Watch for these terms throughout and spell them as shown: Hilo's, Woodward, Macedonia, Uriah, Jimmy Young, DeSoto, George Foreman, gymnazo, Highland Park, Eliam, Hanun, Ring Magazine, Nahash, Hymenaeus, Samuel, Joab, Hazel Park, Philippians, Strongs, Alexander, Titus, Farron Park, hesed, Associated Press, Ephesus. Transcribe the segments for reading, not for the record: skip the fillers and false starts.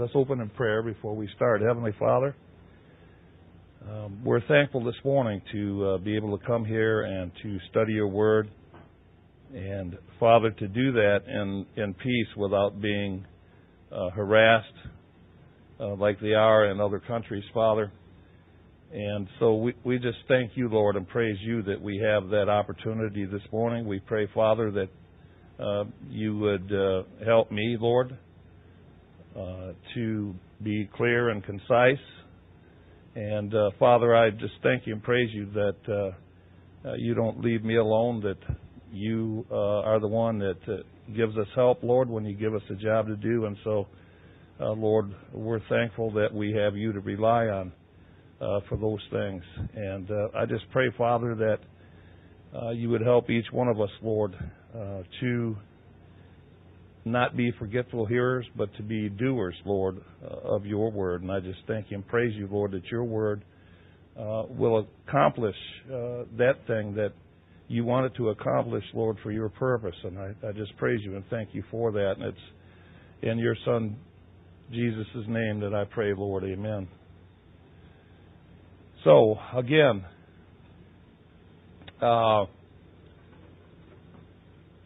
Let's open in prayer before we start. Heavenly Father, we're thankful this morning to be able to come here and to study your word. And, Father, to do that in peace without being harassed like they are in other countries, Father. And so we just thank you, Lord, and praise you that we have that opportunity this morning. We pray, Father, that you would help me, Lord, to be clear and concise. And, Father, I just thank you and praise you that you don't leave me alone, that you are the one that gives us help, Lord, when you give us a job to do. And so, Lord, we're thankful that we have you to rely on for those things. And I just pray, Father, that you would help each one of us, Lord, to not be forgetful hearers, but to be doers, Lord, of your word. And I just thank you and praise you, Lord, that your word will accomplish that thing that you wanted to accomplish, Lord, for your purpose. And I just praise you and thank you for that. And it's in your Son, Jesus' name, that I pray, Lord. Amen. So, again,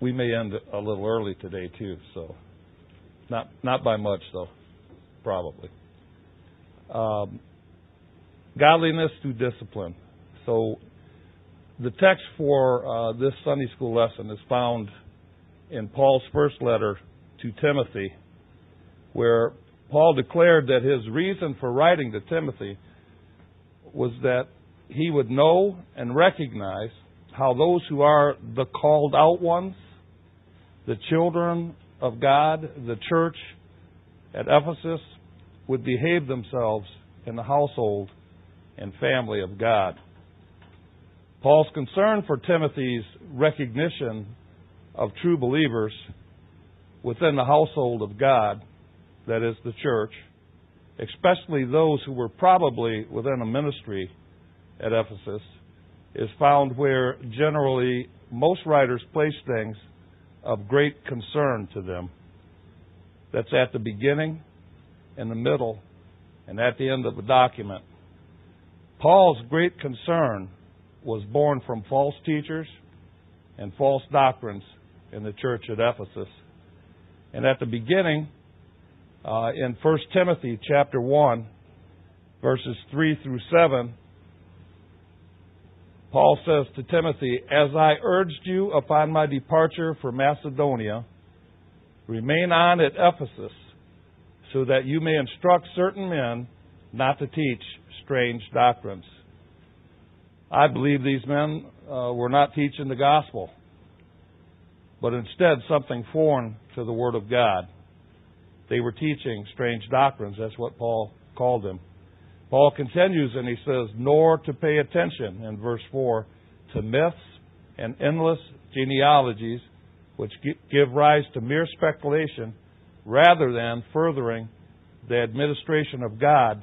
we may end a little early today, too, so not by much, though, probably. Godliness through discipline. So, the text for this Sunday school lesson is found in Paul's first letter to Timothy, where Paul declared that his reason for writing to Timothy was that he would know and recognize how those who are the called out ones, the children of God, the church at Ephesus, would behave themselves in the household and family of God. Paul's concern for Timothy's recognition of true believers within the household of God, that is, the church, especially those who were probably within a ministry at Ephesus, is found where generally most writers place things of great concern to them. That's at the beginning, in the middle, and at the end of a document. Paul's great concern was born from false teachers and false doctrines in the church at Ephesus. And at the beginning, in 1 Timothy chapter 1, verses 3 through 7, Paul says to Timothy, "As I urged you upon my departure for Macedonia, remain on at Ephesus, so that you may instruct certain men not to teach strange doctrines." I believe these men were not teaching the gospel, but instead something foreign to the Word of God. They were teaching strange doctrines. That's what Paul called them. Paul continues and he says, "Nor to pay attention," in verse 4, "to myths and endless genealogies which give rise to mere speculation rather than furthering the administration of God,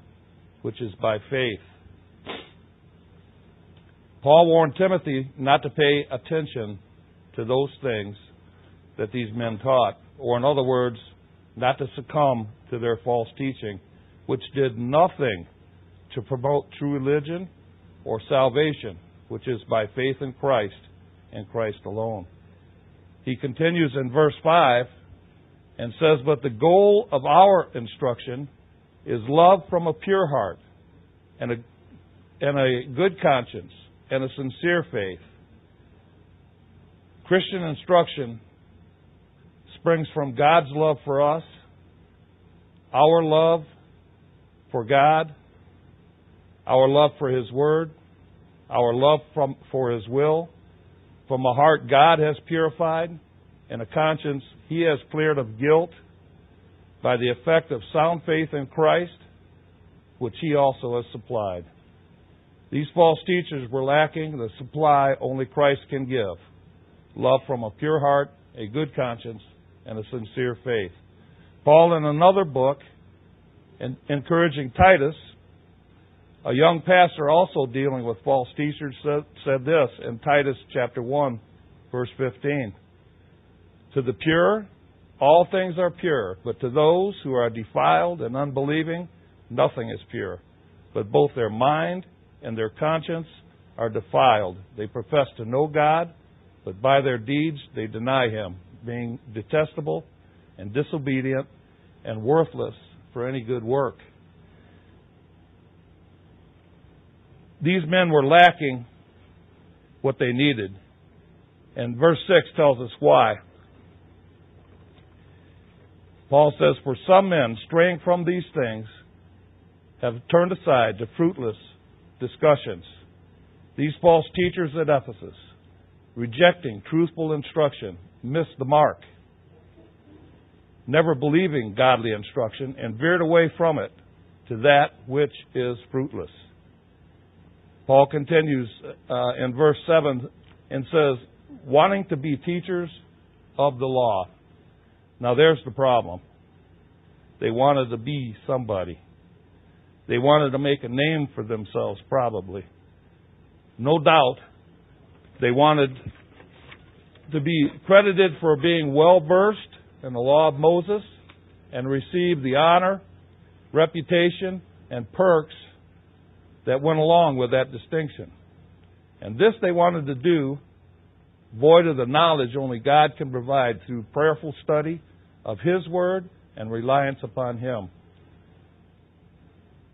which is by faith." Paul warned Timothy not to pay attention to those things that these men taught, or in other words, not to succumb to their false teaching, which did nothing to promote true religion or salvation, which is by faith in Christ and Christ alone. He continues in verse 5 and says, "But the goal of our instruction is love from a pure heart and a good conscience and a sincere faith." Christian instruction springs from God's love for us, our love for God, our love for His Word, our love for His will, from a heart God has purified and a conscience He has cleared of guilt by the effect of sound faith in Christ, which He also has supplied. These false teachers were lacking the supply only Christ can give: love from a pure heart, a good conscience, and a sincere faith. Paul, in another book, encouraging Titus, a young pastor also dealing with false teachers, said this in Titus chapter 1, verse 15. "To the pure, All things are pure, but to those who are defiled and unbelieving, nothing is pure. But both their mind and their conscience are defiled. They profess to know God, but by their deeds they deny him, being detestable and disobedient and worthless for any good work. These men were lacking what they needed. And verse 6 tells us why. Paul says, "For some men, straying from these things, have turned aside to fruitless discussions. These false teachers at Ephesus, rejecting truthful instruction, missed the mark, never believing godly instruction, and veered away from it to that which is fruitless." Paul continues in verse 7 and says, "Wanting to be teachers of the law." Now there's the problem. They wanted to be somebody. They wanted to make a name for themselves, probably. No doubt, they wanted to be credited for being well-versed in the law of Moses and receive the honor, reputation, and perks that went along with that distinction. And this they wanted to do void of the knowledge only God can provide through prayerful study of His Word and reliance upon Him.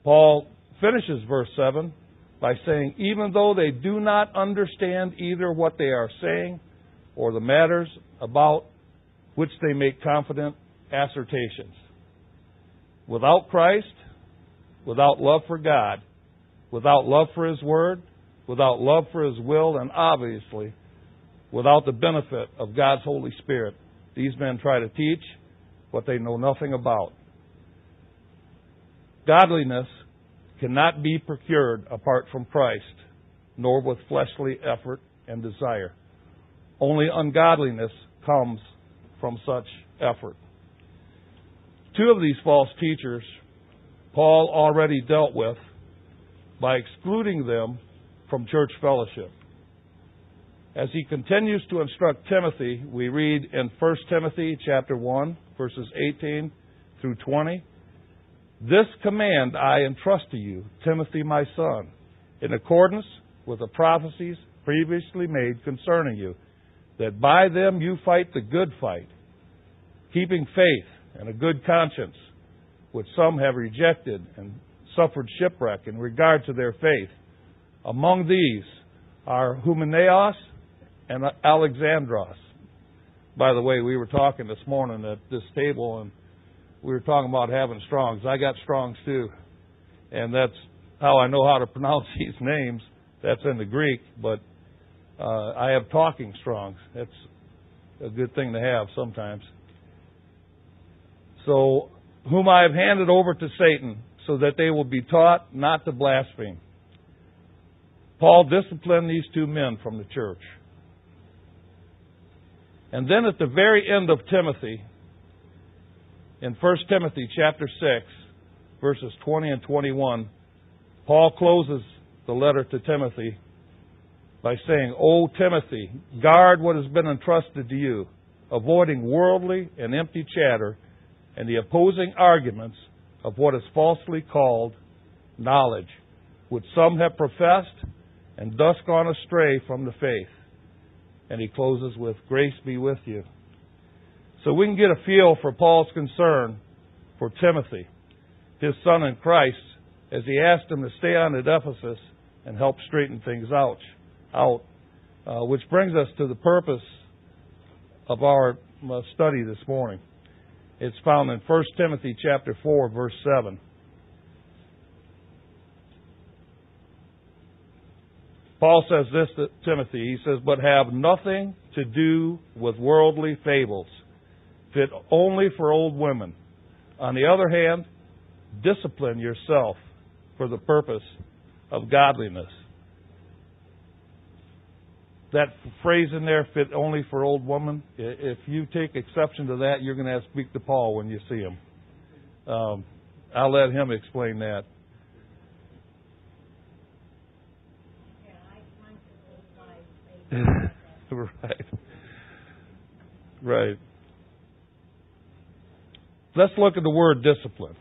Paul finishes verse 7 by saying, "Even though they do not understand either what they are saying or the matters about which they make confident assertions." Without Christ, without love for God, without love for His Word, without love for His will, and obviously without the benefit of God's Holy Spirit, these men try to teach what they know nothing about. Godliness cannot be procured apart from Christ, nor with fleshly effort and desire. Only ungodliness comes from such effort. Two of these false teachers, Paul already dealt with by excluding them from church fellowship. As he continues to instruct Timothy, we read in 1 Timothy chapter 1, verses 18 through 20, "This command I entrust to you, Timothy my son, in accordance with the prophecies previously made concerning you, that by them you fight the good fight, keeping faith and a good conscience, which some have rejected and suffered shipwreck in regard to their faith. Among these are Hymenaeus and Alexander." By the way, we were talking this morning at this table, and we were talking about having Strongs. I got Strongs too, and that's how I know how to pronounce these names. That's in the Greek, but I have talking Strongs. That's a good thing to have sometimes. "So, whom I have handed over to Satan, so that they will be taught not to blaspheme." Paul disciplined these two men from the church. And then at the very end of Timothy, in 1 Timothy chapter 6, verses 20 and 21, Paul closes the letter to Timothy by saying, "O Timothy, guard what has been entrusted to you, avoiding worldly and empty chatter and the opposing arguments of what is falsely called knowledge, which some have professed and thus gone astray from the faith." And he closes with, "Grace be with you." So we can get a feel for Paul's concern for Timothy, his son in Christ, as he asked him to stay on at Ephesus and help straighten things out, which brings us to the purpose of our study this morning. It's found in 1 Timothy chapter 4, verse 7. Paul says this to Timothy. He says, "But have nothing to do with worldly fables, fit only for old women. On the other hand, discipline yourself for the purpose of godliness." That phrase in there, "fit only for old women," if you take exception to that, you're going to have to speak to Paul when you see him. I'll let him explain that. Right. Let's look at the word discipline.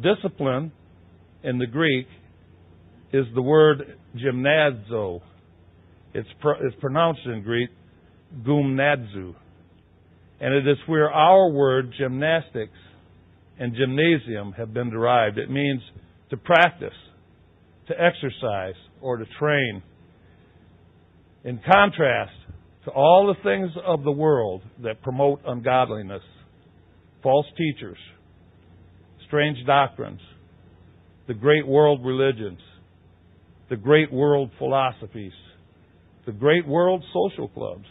Discipline in the Greek is the word gymnazo. It's pronounced in Greek gymnazo. And it is where our word gymnastics and gymnasium have been derived. It means to practice, to exercise, or to train. In contrast to all the things of the world that promote ungodliness, false teachers, strange doctrines, the great world religions, the great world philosophies, the great world social clubs,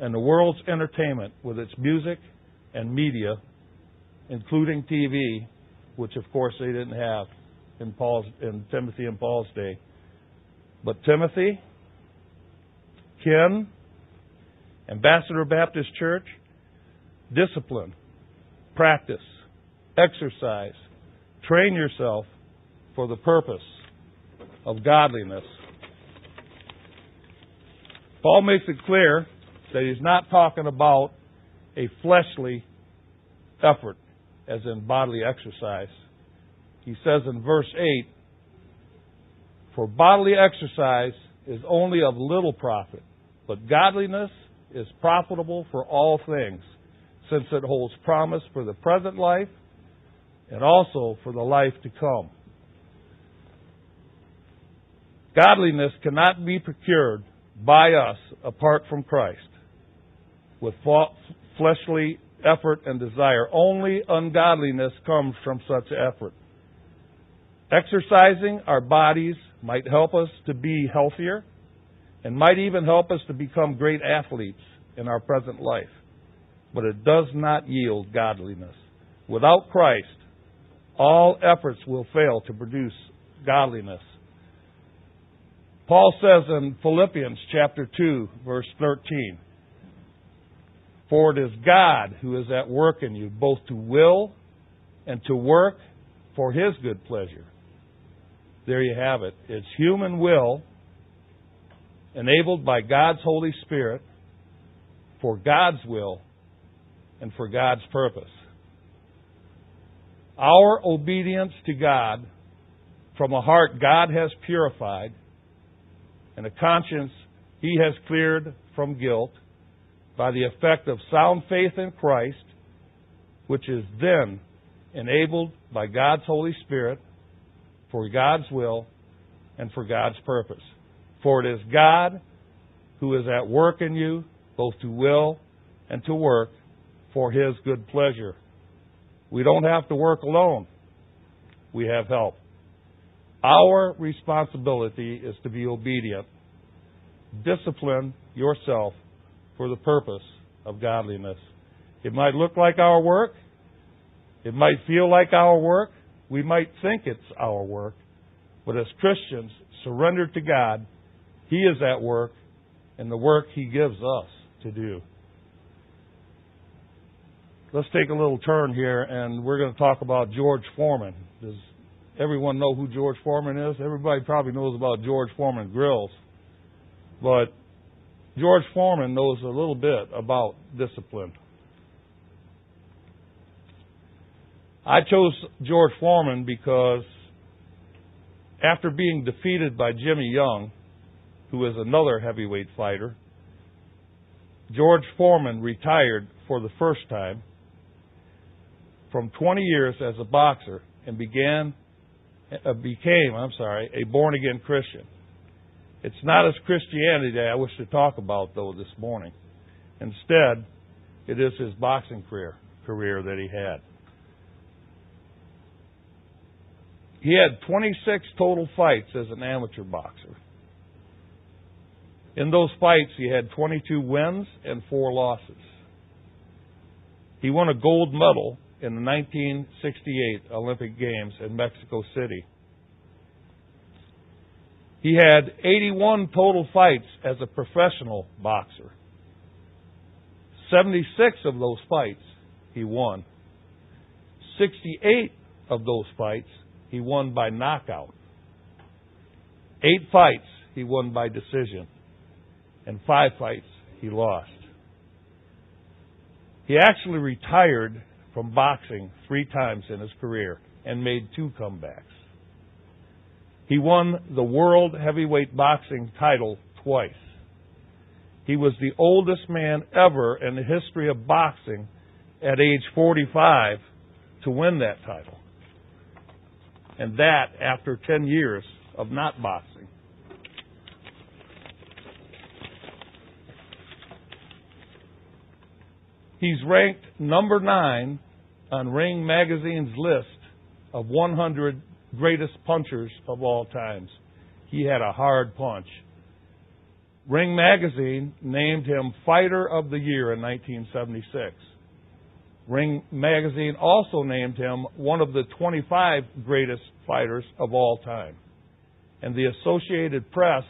and the world's entertainment with its music and media, including TV, which of course they didn't have in Timothy and Paul's day. But Timothy, Ken, Ambassador Baptist Church, discipline, practice, exercise, train yourself for the purpose of godliness. Paul makes it clear that he's not talking about a fleshly effort, as in bodily exercise. He says in verse 8, "For bodily exercise is only of little profit, but godliness is profitable for all things, since it holds promise for the present life and also for the life to come." Godliness cannot be procured by us apart from Christ with fleshly effort and desire. Only ungodliness comes from such effort. Exercising our bodies might help us to be healthier and might even help us to become great athletes in our present life. But it does not yield godliness. Without Christ, all efforts will fail to produce godliness. Paul says in Philippians chapter 2, verse 13, "For it is God who is at work in you, both to will and to work for His good pleasure." There you have it. It's human will enabled by God's Holy Spirit for God's will and for God's purpose. Our obedience to God from a heart God has purified and a conscience He has cleared from guilt by the effect of sound faith in Christ, which is then enabled by God's Holy Spirit for God's will and for God's purpose. For it is God who is at work in you, both to will and to work for His good pleasure. We don't have to work alone. We have help. Our responsibility is to be obedient. Discipline yourself for the purpose of godliness. It might look like our work. It might feel like our work. We might think it's our work. But as Christians surrendered to God, He is at work in the work He gives us to do. Let's take a little turn here, and we're going to talk about George Foreman. Does everyone know who George Foreman is? Everybody probably knows about George Foreman grills. But George Foreman knows a little bit about discipline. I chose George Foreman because after being defeated by Jimmy Young, who is another heavyweight fighter, George Foreman retired for the first time from 20 years as a boxer and became a born-again Christian. It's not as Christianity Day I wish to talk about, though, this morning. Instead, it is his boxing career that he had. He had 26 total fights as an amateur boxer. In those fights, he had 22 wins and 4 losses. He won a gold medal in the 1968 Olympic Games in Mexico City. He had 81 total fights as a professional boxer. 76 of those fights he won. 68 of those fights he won by knockout. 8 fights he won by decision. And 5 fights he lost. He actually retired from boxing 3 times in his career and made 2 comebacks. He won the world heavyweight boxing title twice. He was the oldest man ever in the history of boxing at age 45 to win that title. And that after 10 years of not boxing. He's ranked number 9 on Ring Magazine's list of 100 greatest punchers of all times. He had a hard punch. Ring Magazine named him Fighter of the Year in 1976. Ring Magazine also named him one of the 25 greatest fighters of all time. And the Associated Press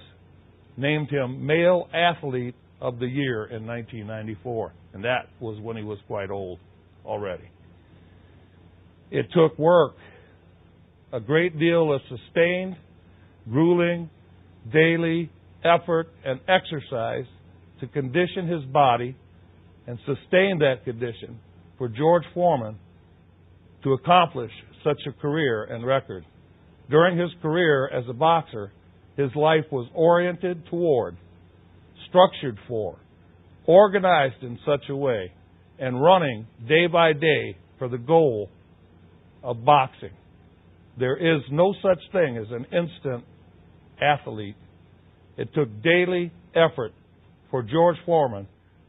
named him Male Athlete of the Year in 1994. And that was when he was quite old already. It took work, a great deal of sustained, grueling, daily effort and exercise to condition his body and sustain that condition for George Foreman to accomplish such a career and record. During his career as a boxer, his life was oriented toward, structured for, organized in such a way, and running day by day for the goal of boxing. There is no such thing as an instant athlete. It took daily effort for George Foreman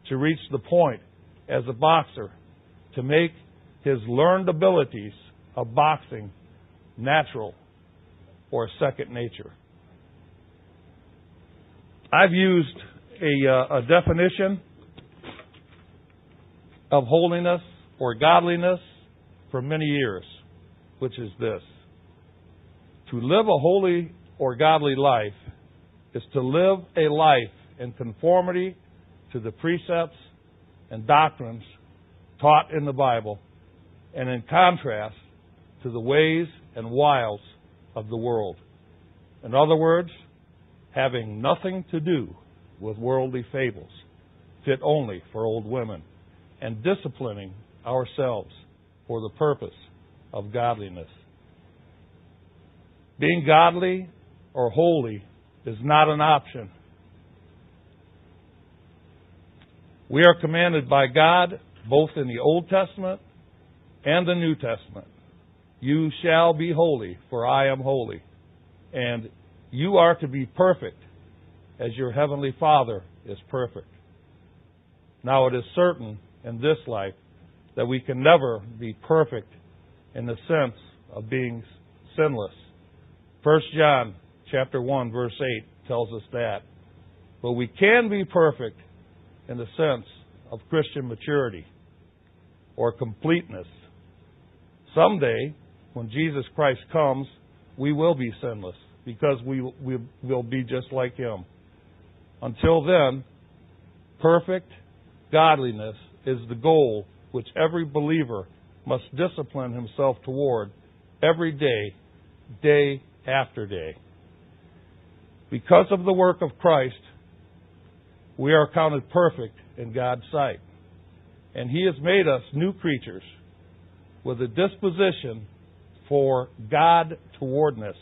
to reach the point as a boxer to make his learned abilities of boxing natural or second nature. I've used a definition of holiness or godliness for many years, which is this: to live a holy or godly life is to live a life in conformity to the precepts and doctrines taught in the Bible and in contrast to the ways and wiles of the world. In other words, having nothing to do with worldly fables, fit only for old women, and disciplining ourselves for the purpose of godliness. Being godly or holy is not an option. We are commanded by God, both in the Old Testament and the New Testament. You shall be holy, for I am holy. And you are to be perfect, as your heavenly Father is perfect. Now it is certain in this life that we can never be perfect in the sense of being sinless. 1 John chapter 1, verse 8 tells us that. But we can be perfect in the sense of Christian maturity or completeness. Someday, when Jesus Christ comes, we will be sinless because we will be just like Him. Until then, perfect godliness is the goal which every believer must discipline himself toward every day, day after day. Because of the work of Christ, we are counted perfect in God's sight. And He has made us new creatures with a disposition for God towardness.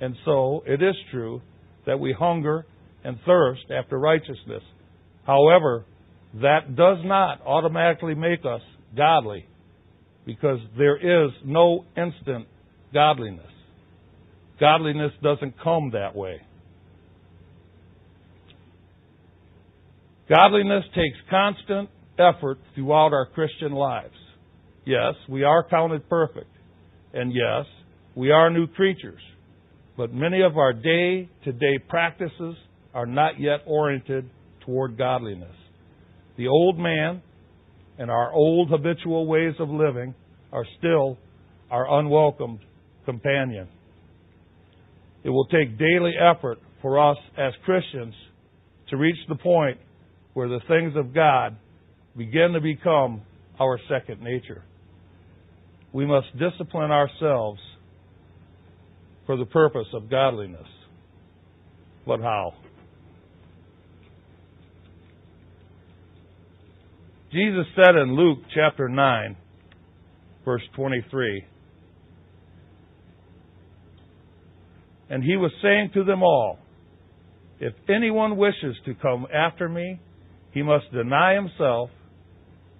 And so it is true that we hunger and thirst after righteousness. However, that does not automatically make us godly, because there is no instant godliness. Godliness doesn't come that way. Godliness takes constant effort throughout our Christian lives. Yes, we are counted perfect. And yes, we are new creatures. But many of our day-to-day practices are not yet oriented toward godliness. The old man and our old habitual ways of living are still our unwelcomed companion. It will take daily effort for us as Christians to reach the point where the things of God begin to become our second nature. We must discipline ourselves for the purpose of godliness. But how? Jesus said in Luke chapter 9, verse 23, and he was saying to them all, if anyone wishes to come after me, he must deny himself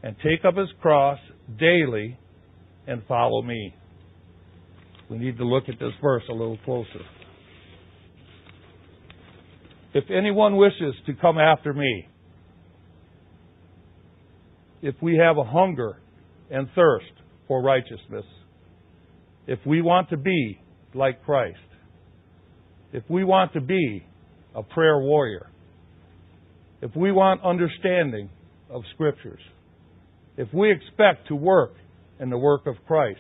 and take up his cross daily and follow me. We need to look at this verse a little closer. If anyone wishes to come after me, if we have a hunger and thirst for righteousness, if we want to be like Christ, if we want to be a prayer warrior, if we want understanding of Scriptures, if we expect to work in the work of Christ,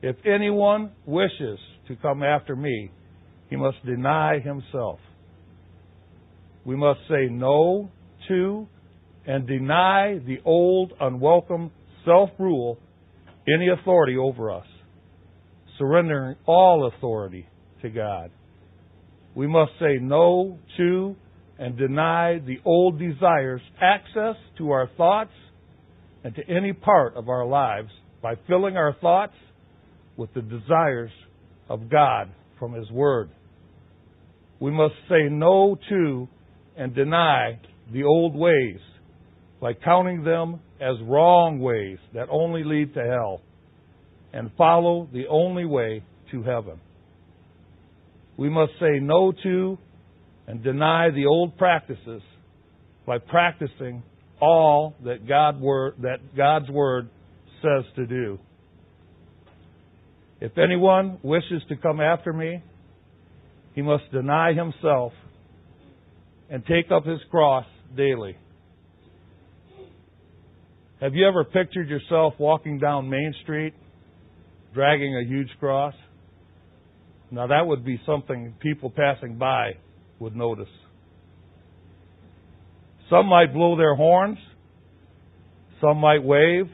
if anyone wishes to come after me, he must deny himself. We must say no to and deny the old, unwelcome self-rule, any authority over us, surrendering all authority to God. We must say no to and deny the old desires access to our thoughts and to any part of our lives by filling our thoughts with the desires of God from His Word. We must say no to and deny the old ways by counting them as wrong ways that only lead to hell, and follow the only way to heaven. We must say no to and deny the old practices by practicing all that God's Word says to do. If anyone wishes to come after me, he must deny himself and take up his cross daily. Have you ever pictured yourself walking down Main Street, dragging a huge cross? Now that would be something people passing by would notice. Some might blow their horns. Some might wave.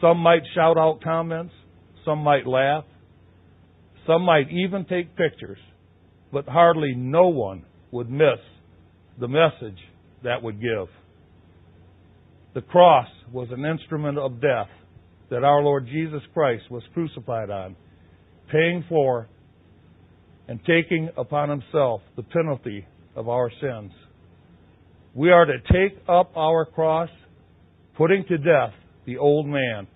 Some might shout out comments. Some might laugh. Some might even take pictures. But hardly no one would miss the message that would give. The cross was an instrument of death that our Lord Jesus Christ was crucified on, paying for and taking upon himself the penalty of our sins. We are to take up our cross, putting to death the old man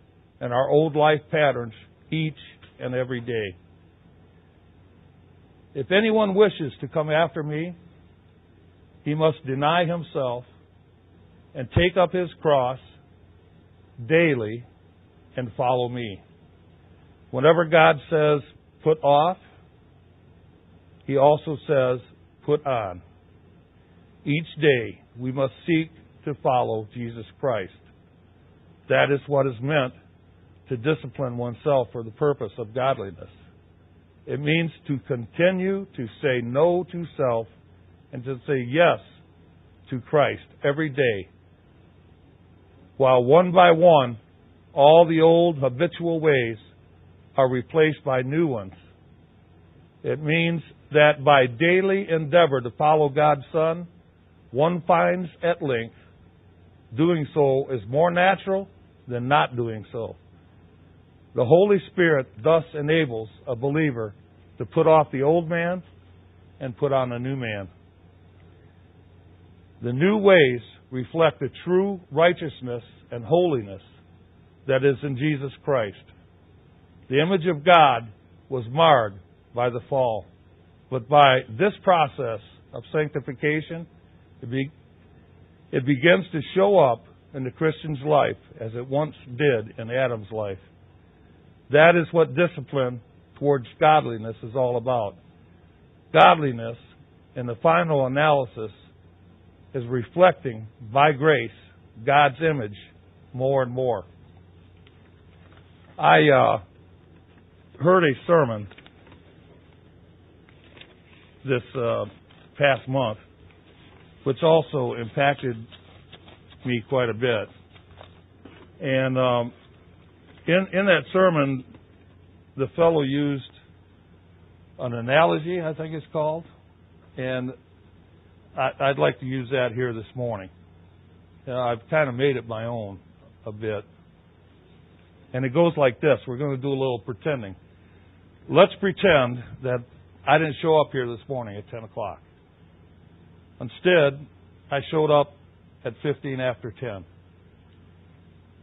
and our old life patterns each and every day. If anyone wishes to come after me, he must deny himself and take up his cross daily and follow me. Whenever God says, put off, He also says, put on. Each day we must seek to follow Jesus Christ. That is what is meant to discipline oneself for the purpose of godliness. It means to continue to say no to self and to say yes to Christ every day, while one by one all the old habitual ways are replaced by new ones. It means that by daily endeavor to follow God's Son, one finds at length doing so is more natural than not doing so. The Holy Spirit thus enables a believer to put off the old man and put on a new man. The new ways reflect the true righteousness and holiness that is in Jesus Christ. The image of God was marred by the fall, but by this process of sanctification, it begins to show up in the Christian's life as it once did in Adam's life. That is what discipline towards godliness is all about. Godliness, in the final analysis, is reflecting, by grace, God's image more and more. I heard a sermon this past month, which also impacted me quite a bit. And in that sermon, the fellow used an analogy, I think it's called, and I'd like to use that here this morning. I've kind of made it my own a bit. And it goes like this. We're going to do a little pretending. Let's pretend that I didn't show up here this morning at 10 o'clock. Instead, I showed up at 15 after 10.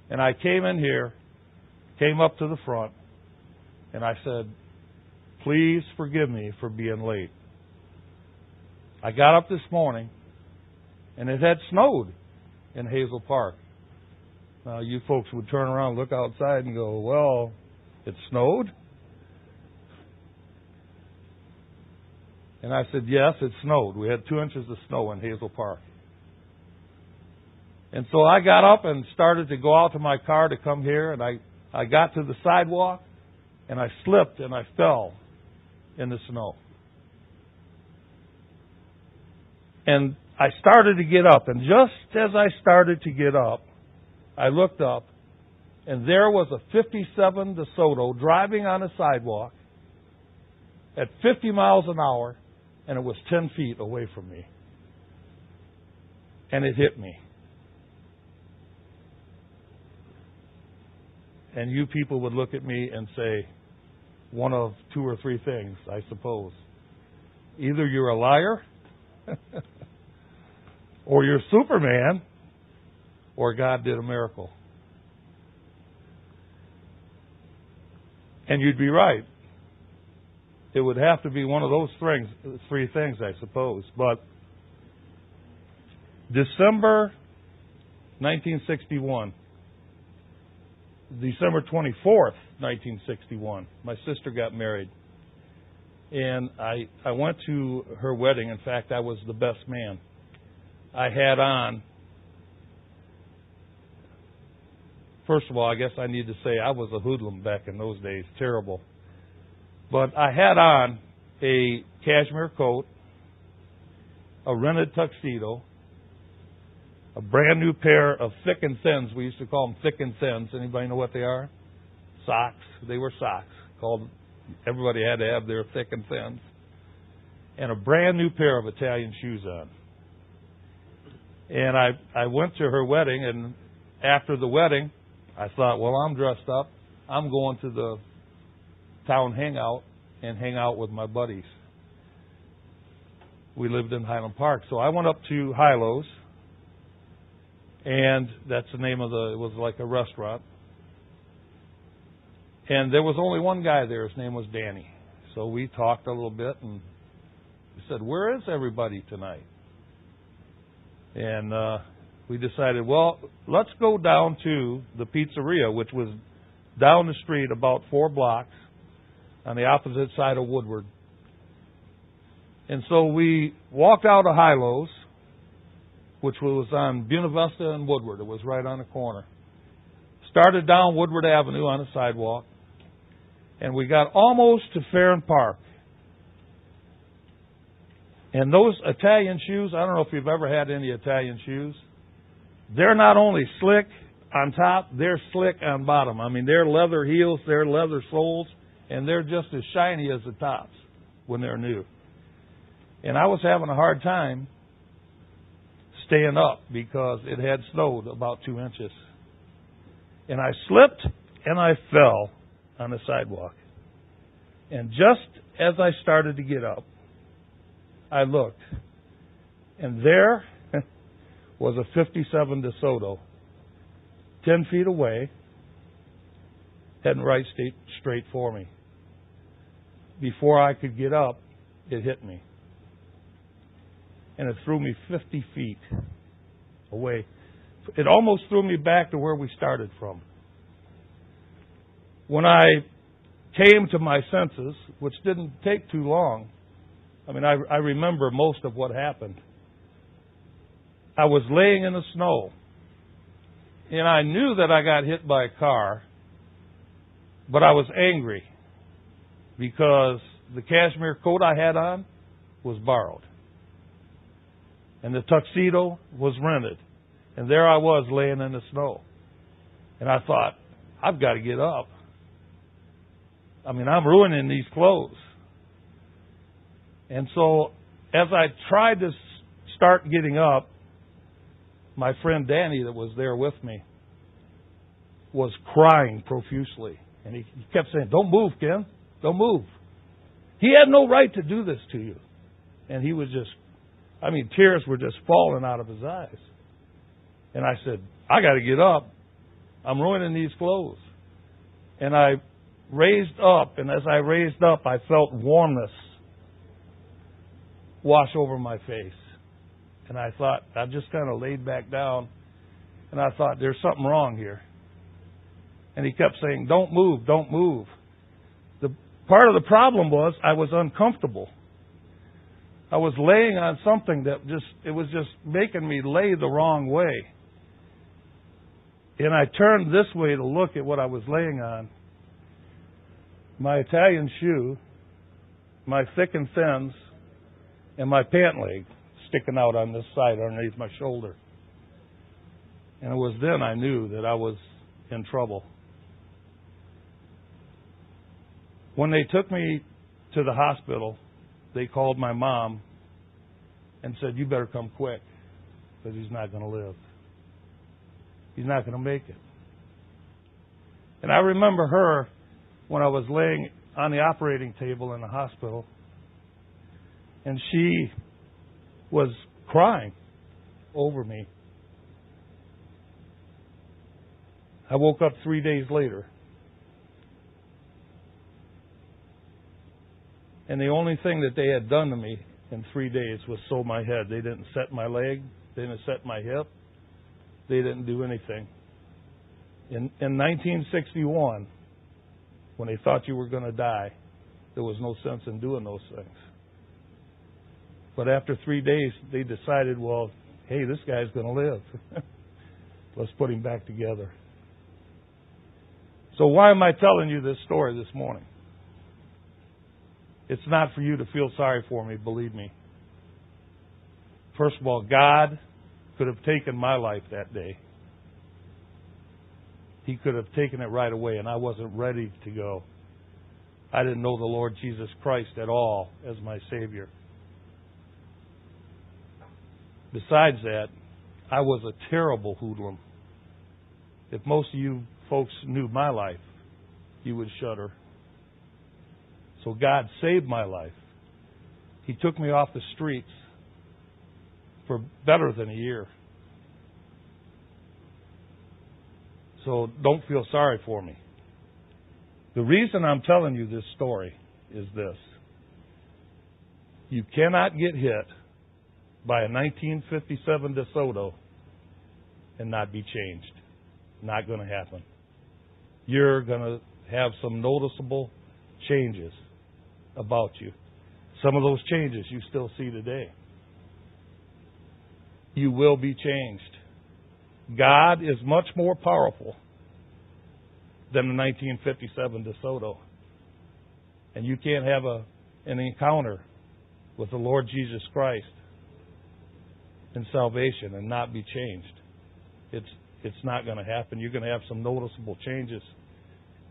And I came in here, came up to the front, and I said, please forgive me for being late. I got up this morning, and it had snowed in Hazel Park. Now, you folks would turn around, look outside, and go, well, it snowed? And I said, yes, it snowed. We had 2 inches of snow in Hazel Park. And so I got up and started to go out to my car to come here, and I got to the sidewalk, and I slipped and I fell in the snow. And I started to get up, and just as I started to get up, I looked up, and there was a 57 DeSoto driving on a sidewalk at 50 miles an hour, and it was 10 feet away from me. And it hit me. And you people would look at me and say one of two or three things, I suppose. Either you're a liar, or you're Superman, or God did a miracle. And you'd be right. It would have to be one of those three things, I suppose. But December 1961, December 24th, 1961, my sister got married. And I went to her wedding. In fact, I was the best man. I had on, first of all, I guess I need to say I was a hoodlum back in those days. Terrible. But I had on a cashmere coat, a rented tuxedo, a brand new pair of thick and thins. We used to call them thick and thins. Anybody know what they are? Socks. They were socks. Everybody had to have their thick and thins. And a brand new pair of Italian shoes on. And I went to her wedding, and after the wedding, I thought, well, I'm dressed up. I'm going to the town hangout and hang out with my buddies. We lived in Highland Park. So I went up to Hilo's, and that's the name of it was like a restaurant. And there was only one guy there. His name was Danny. So we talked a little bit, and we said, where is everybody tonight? And we decided, well, let's go down to the pizzeria, which was down the street about 4 blocks on the opposite side of Woodward. And so we walked out of Hilo's, which was on Buena Vista and Woodward. It was right on the corner. Started down Woodward Avenue on a sidewalk, and we got almost to Farron Park. And those Italian shoes, I don't know if you've ever had any Italian shoes, they're not only slick on top, they're slick on bottom. I mean, they're leather heels, they're leather soles, and they're just as shiny as the tops when they're new. And I was having a hard time staying up because it had snowed about 2 inches. And I slipped and I fell on the sidewalk. And just as I started to get up, I looked, and there was a 57 DeSoto, 10 feet away, heading right straight for me. Before I could get up, it hit me. And it threw me 50 feet away. It almost threw me back to where we started from. When I came to my senses, which didn't take too long, I mean, I remember most of what happened. I was laying in the snow, and I knew that I got hit by a car, but I was angry because the cashmere coat I had on was borrowed, and the tuxedo was rented, and there I was laying in the snow. And I thought, I've got to get up. I mean, I'm ruining these clothes. And so as I tried to start getting up, My friend Danny that was there with me was crying profusely. And he kept saying, "Don't move, Ken. Don't move. He had no right to do this to you." And he was just, I mean, tears were just falling out of his eyes. And I said, "I got to get up. I'm ruining these clothes." And I raised up, and as I raised up, I felt warmness wash over my face. And I thought, I just kind of laid back down, and I thought, there's something wrong here. And he kept saying, "Don't move, don't move." The part of the problem was I was uncomfortable. I was laying on something that just, it was just making me lay the wrong way. And I turned this way to look at what I was laying on. My Italian shoe, my thick and thins, and my pant leg sticking out on this side underneath my shoulder. And it was then I knew that I was in trouble. When they took me to the hospital, they called my mom and said, "You better come quick because he's not going to live. He's not going to make it." And I remember her when I was laying on the operating table in the hospital, and she was crying over me. I woke up 3 days later, and the only thing that they had done to me in 3 days was sew my head. They didn't set my leg. They didn't set my hip. They didn't do anything. In 1961, when they thought you were going to die, there was no sense in doing those things. But after 3 days, they decided, well, hey, this guy's going to live. Let's put him back together. So why am I telling you this story this morning? It's not for you to feel sorry for me, believe me. First of all, God could have taken my life that day. He could have taken it right away, and I wasn't ready to go. I didn't know the Lord Jesus Christ at all as my Savior. Besides that, I was a terrible hoodlum. If most of you folks knew my life, you would shudder. So God saved my life. He took me off the streets for better than a year. So don't feel sorry for me. The reason I'm telling you this story is this. You cannot get hit by a 1957 DeSoto and not be changed. Not going to happen. You're going to have some noticeable changes about you. Some of those changes you still see today. You will be changed. God is much more powerful than the 1957 DeSoto. And you can't have an encounter with the Lord Jesus Christ in salvation and not be changed. It's not going to happen. You're going to have some noticeable changes.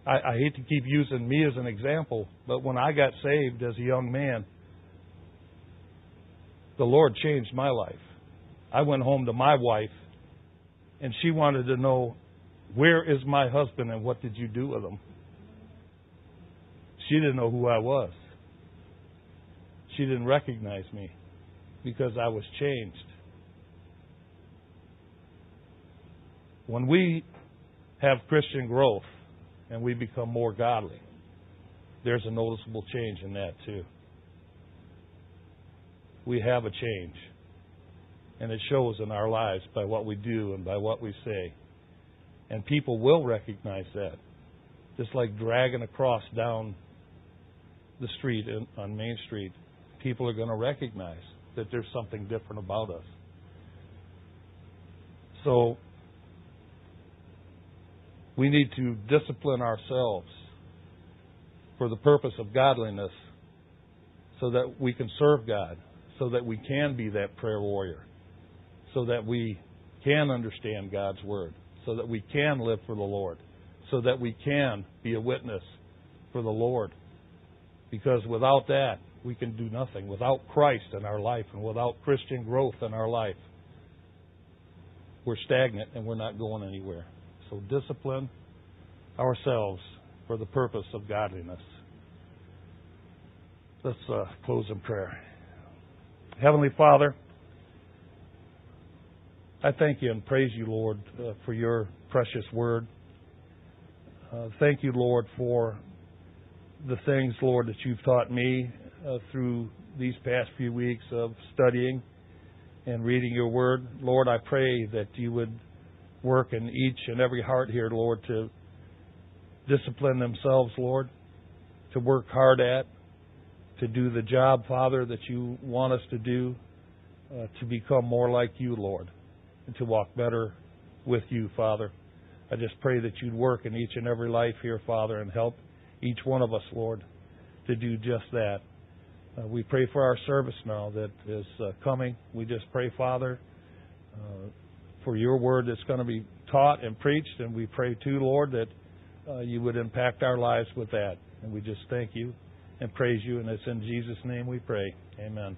I hate to keep using me as an example, but when I got saved as a young man, the Lord changed my life. I went home to my wife, and she wanted to know, "Where is my husband and what did you do with him?" She didn't know who I was. She didn't recognize me because I was changed. When we have Christian growth and we become more godly, there's a noticeable change in that too. We have a change. And it shows in our lives by what we do and by what we say. And people will recognize that. Just like dragging a cross down the street on Main Street, people are going to recognize that there's something different about us. So we need to discipline ourselves for the purpose of godliness so that we can serve God, so that we can be that prayer warrior, so that we can understand God's Word, so that we can live for the Lord, so that we can be a witness for the Lord. Because without that, we can do nothing. Without Christ in our life and without Christian growth in our life, we're stagnant and we're not going anywhere. So discipline ourselves for the purpose of godliness. Let's close in prayer. Heavenly Father, I thank you and praise you, Lord, for your precious word. Thank you, Lord, for the things, Lord, that you've taught me through these past few weeks of studying and reading your word. Lord, I pray that you would work in each and every heart here, Lord, to discipline themselves, Lord, to work hard at, to do the job, Father, that you want us to do, to become more like you, Lord, and to walk better with you, Father. I just pray that you'd work in each and every life here, Father, and help each one of us, Lord, to do just that. We pray for our service now that is coming. We just pray, Father, for your word that's going to be taught and preached. And we pray, too, Lord, that you would impact our lives with that. And we just thank you and praise you. And it's in Jesus' name we pray. Amen.